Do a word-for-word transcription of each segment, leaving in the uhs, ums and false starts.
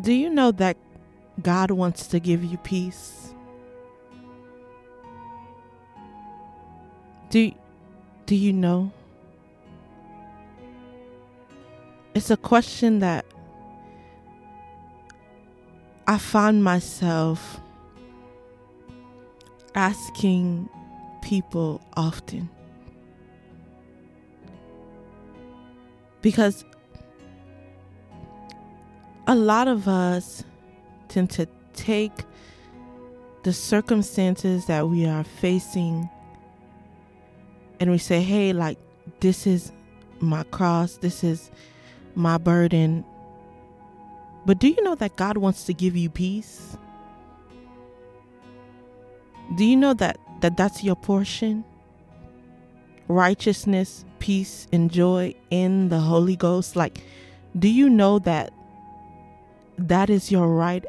Do you know that God wants to give you peace? Do, do you know? It's a question that I find myself asking people often, because a lot of us tend to take the circumstances that we are facing and we say, hey, like, this is my cross, this is my burden. But do you know that God wants to give you peace? Do you know that, that that's your portion? Righteousness, peace, and joy in the Holy Ghost. Like, do you know that that is your right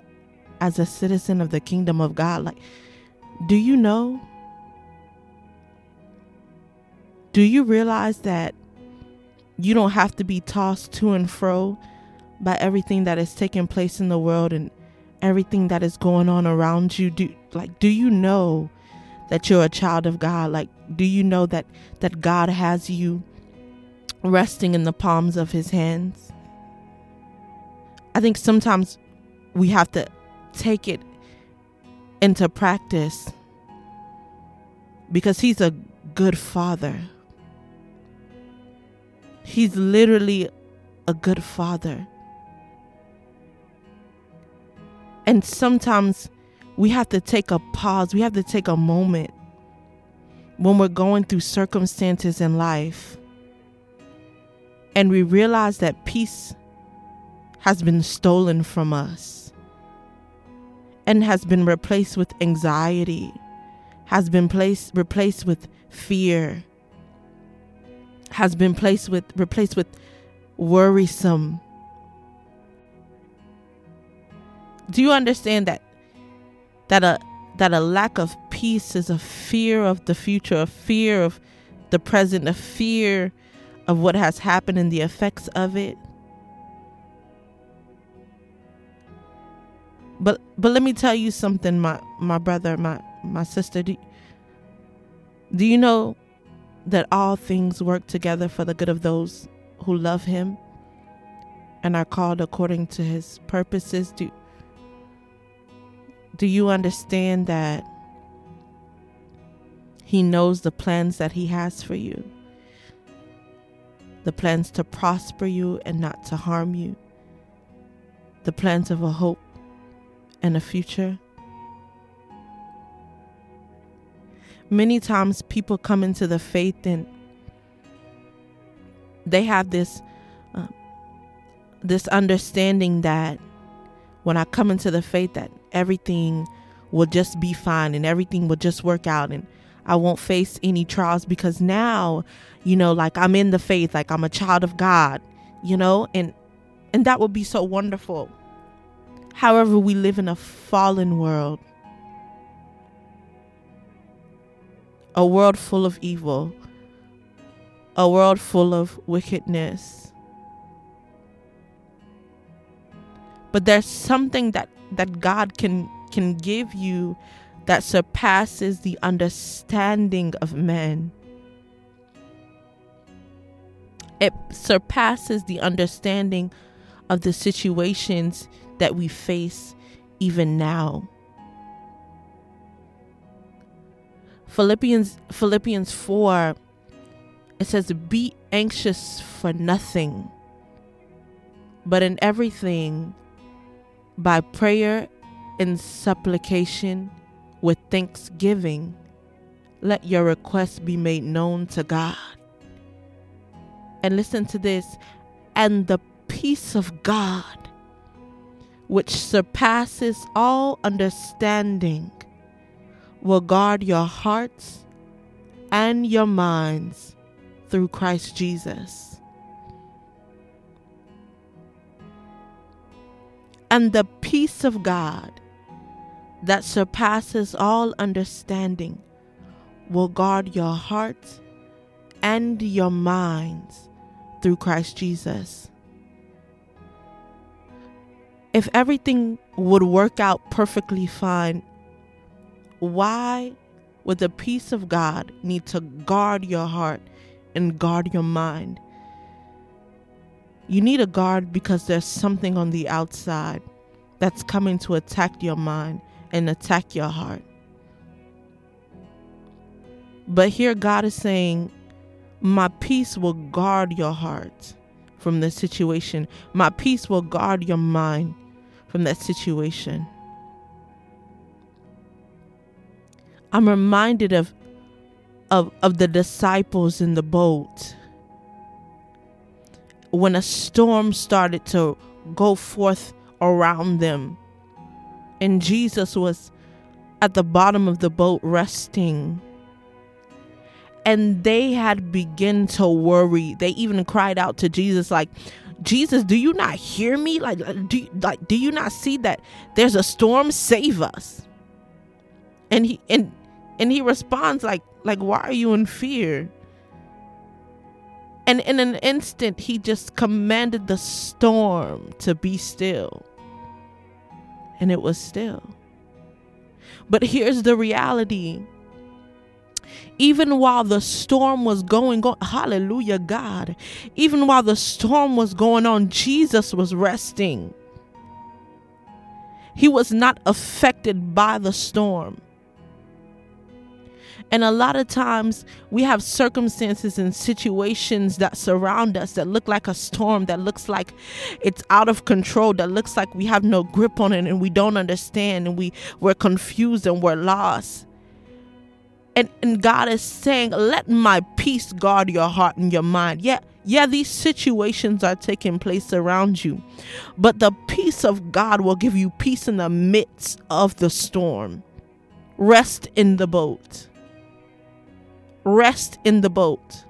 as a citizen of the kingdom of God? Like, do you know? Do you realize that you don't have to be tossed to and fro by everything that is taking place in the world and everything that is going on around you? Do like do you know that you're a child of God? Like, do you know that that God has you resting in the palms of his hands? I think sometimes we have to take it into practice, because he's a good father. He's literally a good father. And sometimes we have to take a pause. We have to take a moment when we're going through circumstances in life and we realize that peace has been stolen from us and has been replaced with anxiety, has been placed, replaced with fear, has been placed with replaced with worrisome. Do you understand that that a that a lack of peace is a fear of the future, a fear of the present, a fear of what has happened and the effects of it? But but let me tell you something, my my brother, my my sister. Do, do you know that all things work together for the good of those who love him and are called according to his purposes? Do Do you understand that he knows the plans that he has for you? The plans to prosper you and not to harm you. The plans of a hope and a future. Many times people come into the faith and they have this, uh, this understanding that when I come into the faith that everything will just be fine and everything will just work out and I won't face any trials because now, you know, like I'm in the faith, like I'm a child of God, you know, and and that would be so wonderful. However, we live in a fallen world, a world full of evil, a world full of wickedness. But there's something that, that God can can give you that surpasses the understanding of man. It surpasses the understanding of the situations that we face even now. Philippians Philippians four, it says, "Be anxious for nothing, but in everything, by prayer and supplication with thanksgiving, let your requests be made known to God." And listen to this, "And the peace of God, which surpasses all understanding, will guard your hearts and your minds through Christ Jesus." And the peace of God that surpasses all understanding will guard your hearts and your minds through Christ Jesus. If everything would work out perfectly fine, why would the peace of God need to guard your heart and guard your mind? You need a guard because there's something on the outside that's coming to attack your mind and attack your heart. But here God is saying, my peace will guard your heart from this situation. My peace will guard your mind from that situation. I'm reminded of, of, of the disciples in the boat. When a storm started to go forth around them, and Jesus was at the bottom of the boat resting, and they had begun to worry. They even cried out to Jesus, like, Jesus, do you not hear me? Like, do, like, do you not see that there's a storm? Save us. And he and and he responds, like, like, why are you in fear? And in an instant, he just commanded the storm to be still. And it was still. But here's the reality. Even while the storm was going on, hallelujah, God, even while the storm was going on, Jesus was resting. He was not affected by the storm. And a lot of times we have circumstances and situations that surround us that look like a storm, that looks like it's out of control, that looks like we have no grip on it and we don't understand and we, we're confused and we're lost. And, and God is saying, let my peace guard your heart and your mind. Yeah, yeah, these situations are taking place around you, but the peace of God will give you peace in the midst of the storm. Rest in the boat. Rest in the boat.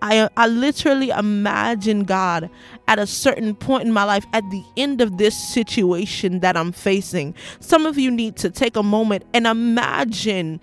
I I literally imagine God at a certain point in my life, at the end of this situation that I'm facing. Some of you need to take a moment and imagine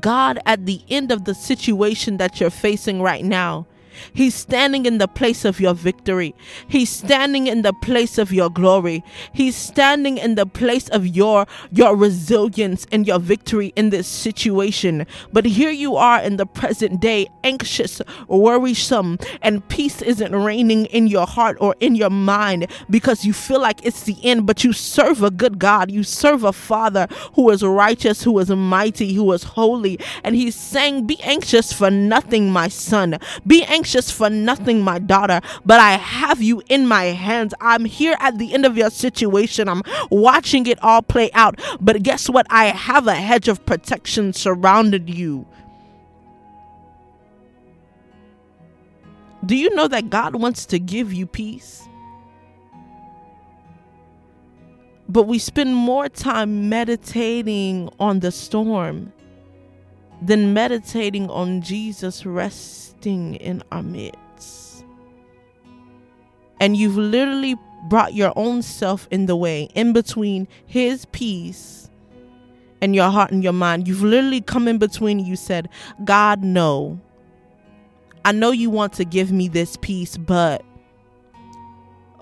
God at the end of the situation that you're facing right now. He's standing in the place of your victory. He's standing in the place of your glory. He's standing in the place of your, your resilience and your victory in this situation. But here you are in the present day, anxious, worrisome, and peace isn't reigning in your heart or in your mind because you feel like it's the end, but you serve a good God. You serve a Father who is righteous, who is mighty, who is holy. And he's saying, be anxious for nothing, my son. Be anxious. Anxious for nothing, my daughter, but I have you in my hands. I'm here at the end of your situation. I'm watching it all play out, but guess what? I have a hedge of protection surrounded you. Do you know that God wants to give you peace? But we spend more time meditating on the storm than meditating on Jesus resting in our midst. And you've literally brought your own self in the way, in between his peace and your heart and your mind. You've literally come in between. You said, God, no. I know you want to give me this peace, but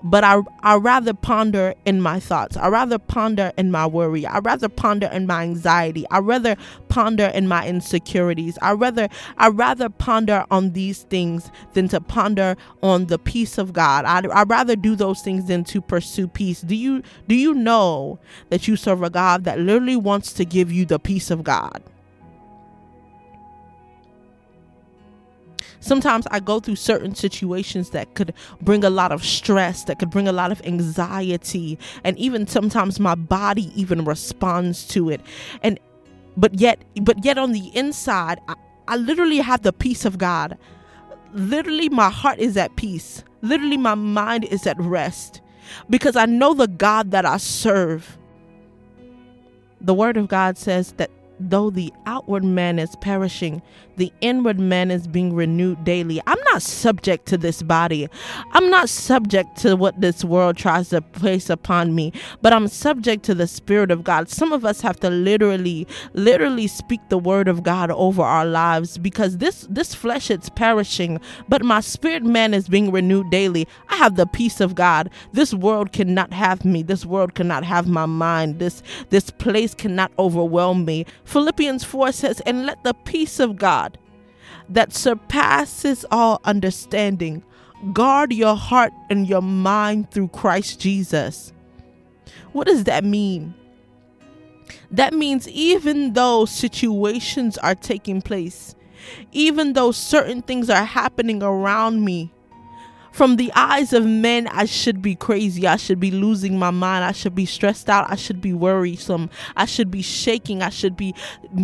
But I I rather ponder in my thoughts. I rather ponder in my worry. I rather ponder in my anxiety. I rather ponder in my insecurities. I rather I rather ponder on these things than to ponder on the peace of God. I I rather do those things than to pursue peace. Do you do you know that you serve a God that literally wants to give you the peace of God? Sometimes I go through certain situations that could bring a lot of stress, that could bring a lot of anxiety, and even sometimes my body even responds to it. And but yet, but yet on the inside, I, I literally have the peace of God. Literally, my heart is at peace. Literally, my mind is at rest because I know the God that I serve. The Word of God says that though the outward man is perishing, the inward man is being renewed daily. I'm not subject to this body. I'm not subject to what this world tries to place upon me, but I'm subject to the Spirit of God. Some of us have to literally, literally speak the word of God over our lives, because this, this flesh, it's perishing, but my spirit man is being renewed daily. I have the peace of God. This world cannot have me. This world cannot have my mind. This, this place cannot overwhelm me. Philippians four says, and let the peace of God that surpasses all understanding guard your heart and your mind through Christ Jesus. What does that mean? That means even though situations are taking place, even though certain things are happening around me, from the eyes of men, I should be crazy. I should be losing my mind. I should be stressed out. I should be worrisome. I should be shaking. I should be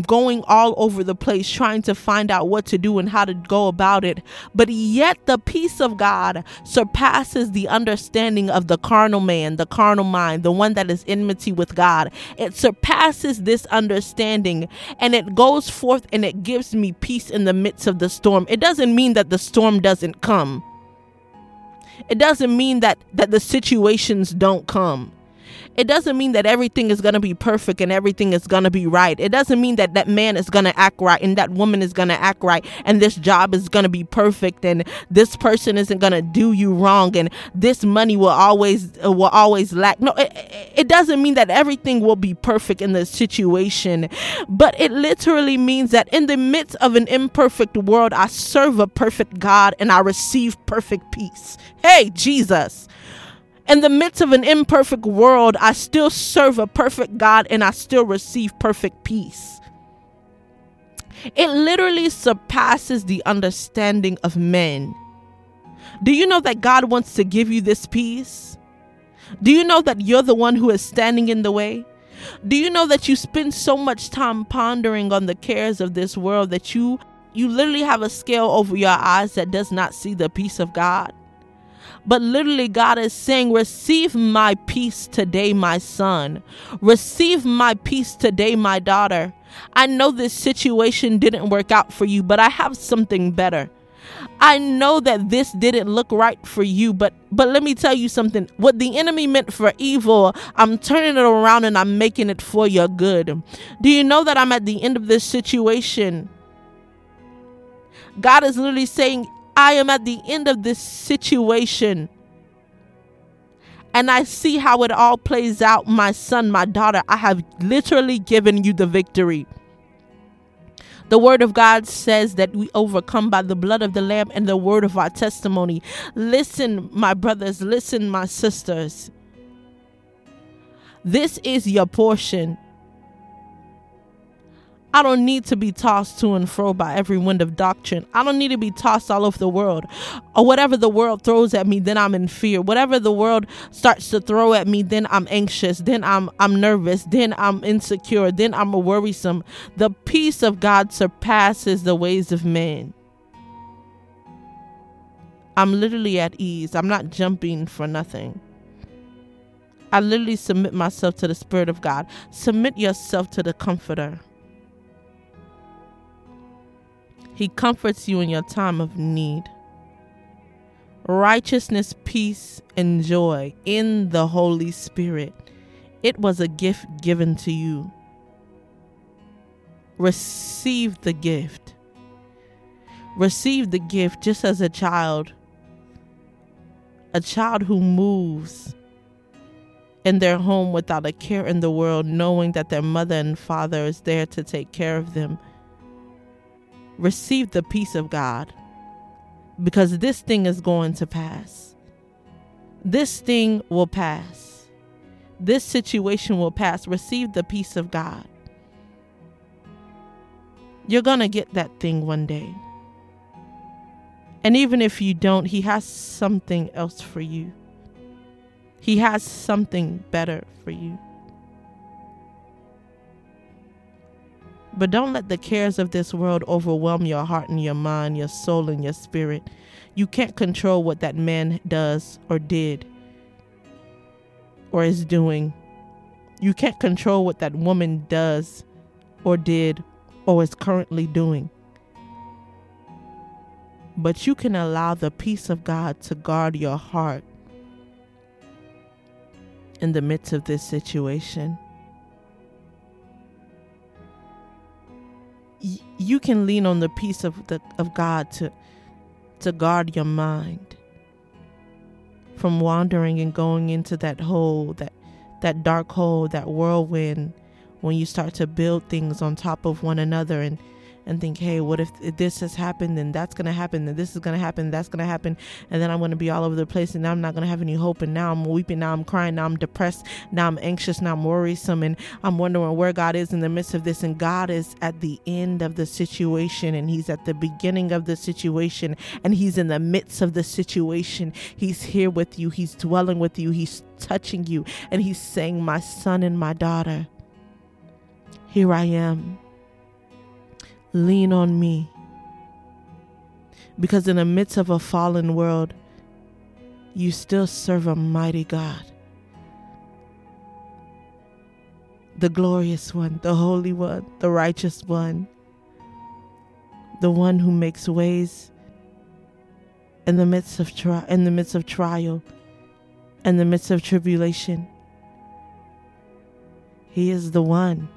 going all over the place, trying to find out what to do and how to go about it. But yet the peace of God surpasses the understanding of the carnal man, the carnal mind, the one that is enmity with God. It surpasses this understanding, and it goes forth and it gives me peace in the midst of the storm. It doesn't mean that the storm doesn't come. It doesn't mean that, that the situations don't come. It doesn't mean that everything is going to be perfect and everything is going to be right. It doesn't mean that that man is going to act right and that woman is going to act right and this job is going to be perfect and this person isn't going to do you wrong and this money will always uh, will always lack. No, it, it doesn't mean that everything will be perfect in the situation, but it literally means that in the midst of an imperfect world, I serve a perfect God and I receive perfect peace. Hey, Jesus. In the midst of an imperfect world, I still serve a perfect God and I still receive perfect peace. It literally surpasses the understanding of men. Do you know that God wants to give you this peace? Do you know that you're the one who is standing in the way? Do you know that you spend so much time pondering on the cares of this world that you, you literally have a scale over your eyes that does not see the peace of God? But literally God is saying, receive my peace today, my son. Receive my peace today, my daughter. I know this situation didn't work out for you, but I have something better. I know that this didn't look right for you, but but let me tell you something. What the enemy meant for evil, I'm turning it around and I'm making it for your good. Do you know that I'm at the end of this situation? God is literally saying, I am at the end of this situation and I see how it all plays out. My son, my daughter, I have literally given you the victory. The word of God says that we overcome by the blood of the Lamb and the word of our testimony. Listen, my brothers, listen, my sisters. This is your portion. I don't need to be tossed to and fro by every wind of doctrine. I don't need to be tossed all over the world. Or whatever the world throws at me, then I'm in fear. Whatever the world starts to throw at me, then I'm anxious. Then I'm I'm nervous. Then I'm insecure. Then I'm worrisome. The peace of God surpasses the ways of man. I'm literally at ease. I'm not jumping for nothing. I literally submit myself to the Spirit of God. Submit yourself to the Comforter. He comforts you in your time of need. Righteousness, peace, and joy in the Holy Spirit. It was a gift given to you. Receive the gift. Receive the gift just as a child. A child who moves in their home without a care in the world, knowing that their mother and father is there to take care of them. Receive the peace of God, because this thing is going to pass. This thing will pass. This situation will pass. Receive the peace of God. You're going to get that thing one day. And even if you don't, He has something else for you. He has something better for you. But don't let the cares of this world overwhelm your heart and your mind, your soul and your spirit. You can't control what that man does or did or is doing. You can't control what that woman does or did or is currently doing. but you can allow the peace of God to guard your heart in the midst of this situation. Y- you can lean on the peace of the, of God to, to guard your mind from wandering and going into that hole, that, that dark hole, that whirlwind, when you start to build things on top of one another and, and think, hey, what if this has happened, then that's going to happen, then this is going to happen, that's going to happen, and then I'm going to be all over the place, and now I'm not going to have any hope, and now I'm weeping, now I'm crying, now I'm depressed, now I'm anxious, now I'm worrisome, and I'm wondering where God is in the midst of this. And God is at the end of the situation, and He's at the beginning of the situation, and He's in the midst of the situation. He's here with you. He's dwelling with you. He's touching you, and He's saying, my son and my daughter, here I am. Lean on me. Because in the midst of a fallen world, you still serve a mighty God. The glorious one, the holy one, the righteous one, the one who makes ways in the midst of tri- in the midst of trial, in the midst of tribulation. He is the one.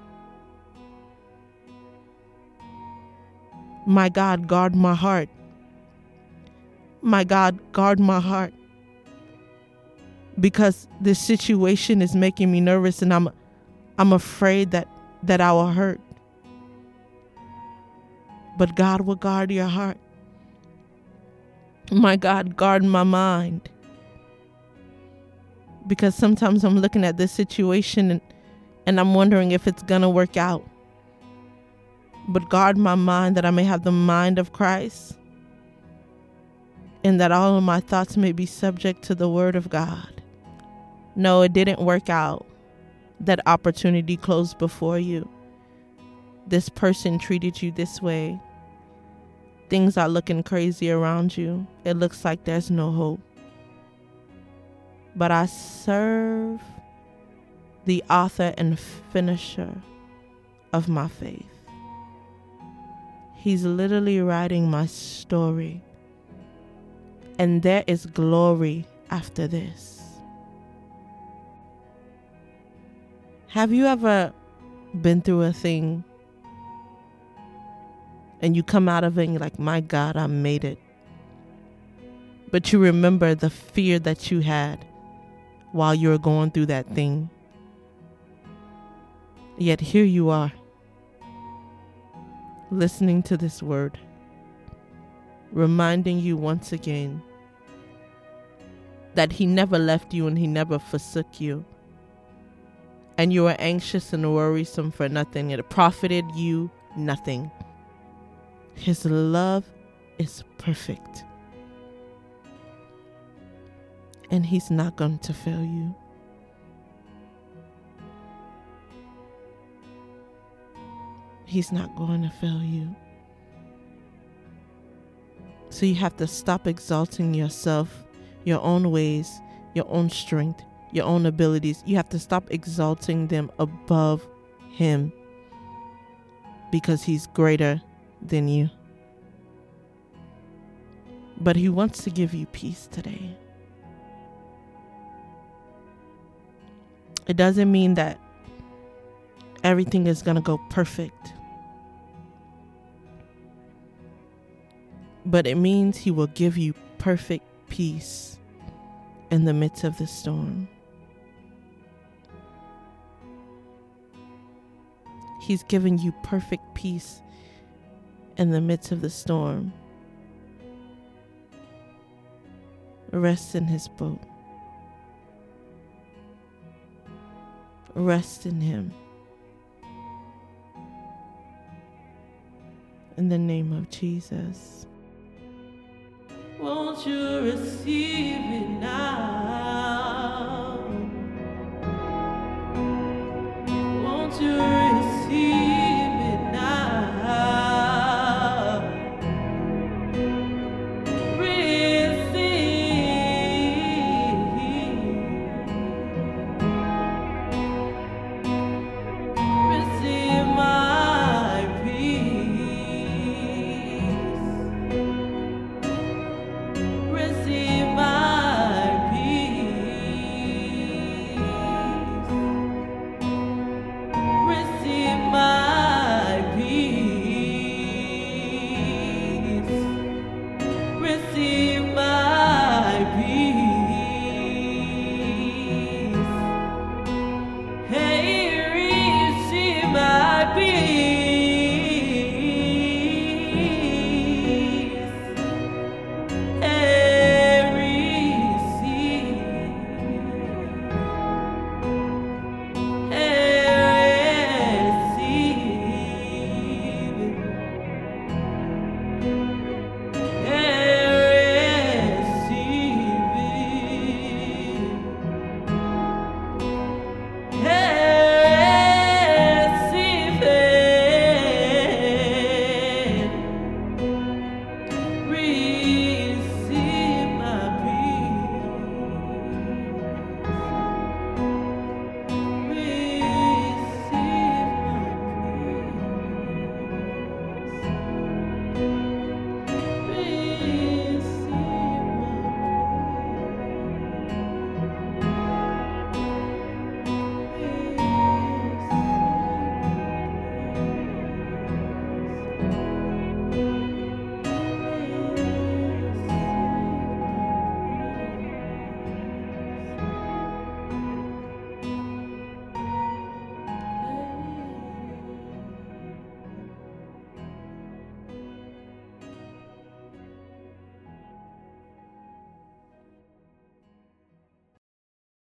My God, guard my heart. My God, guard my heart. Because this situation is making me nervous, and I'm I'm afraid that, that I will hurt. But God will guard your heart. My God, guard my mind. Because sometimes I'm looking at this situation and, and I'm wondering if it's going to work out. But guard my mind, that I may have the mind of Christ, and that all of my thoughts may be subject to the word of God. No, it didn't work out. That opportunity closed before you. This person treated you this way. Things are looking crazy around you. It looks like there's no hope. But I serve the author and finisher of my faith. He's literally writing my story. And there is glory after this. Have you ever been through a thing and you come out of it and you're like, my God, I made it. But you remember the fear that you had while you were going through that thing. Yet here you are, listening to this word, reminding you once again that He never left you and He never forsook you. And you were anxious and worrisome for nothing. It profited you nothing. His love is perfect. And He's not going to fail you. He's not going to fail you. So you have to stop exalting yourself, your own ways, your own strength, your own abilities. You have to stop exalting them above Him, because He's greater than you. But He wants to give you peace today. It doesn't mean that everything is going to go perfect. But it means He will give you perfect peace in the midst of the storm. He's giving you perfect peace in the midst of the storm. Rest in His boat. Rest in Him. In the name of Jesus. Won't you receive it now?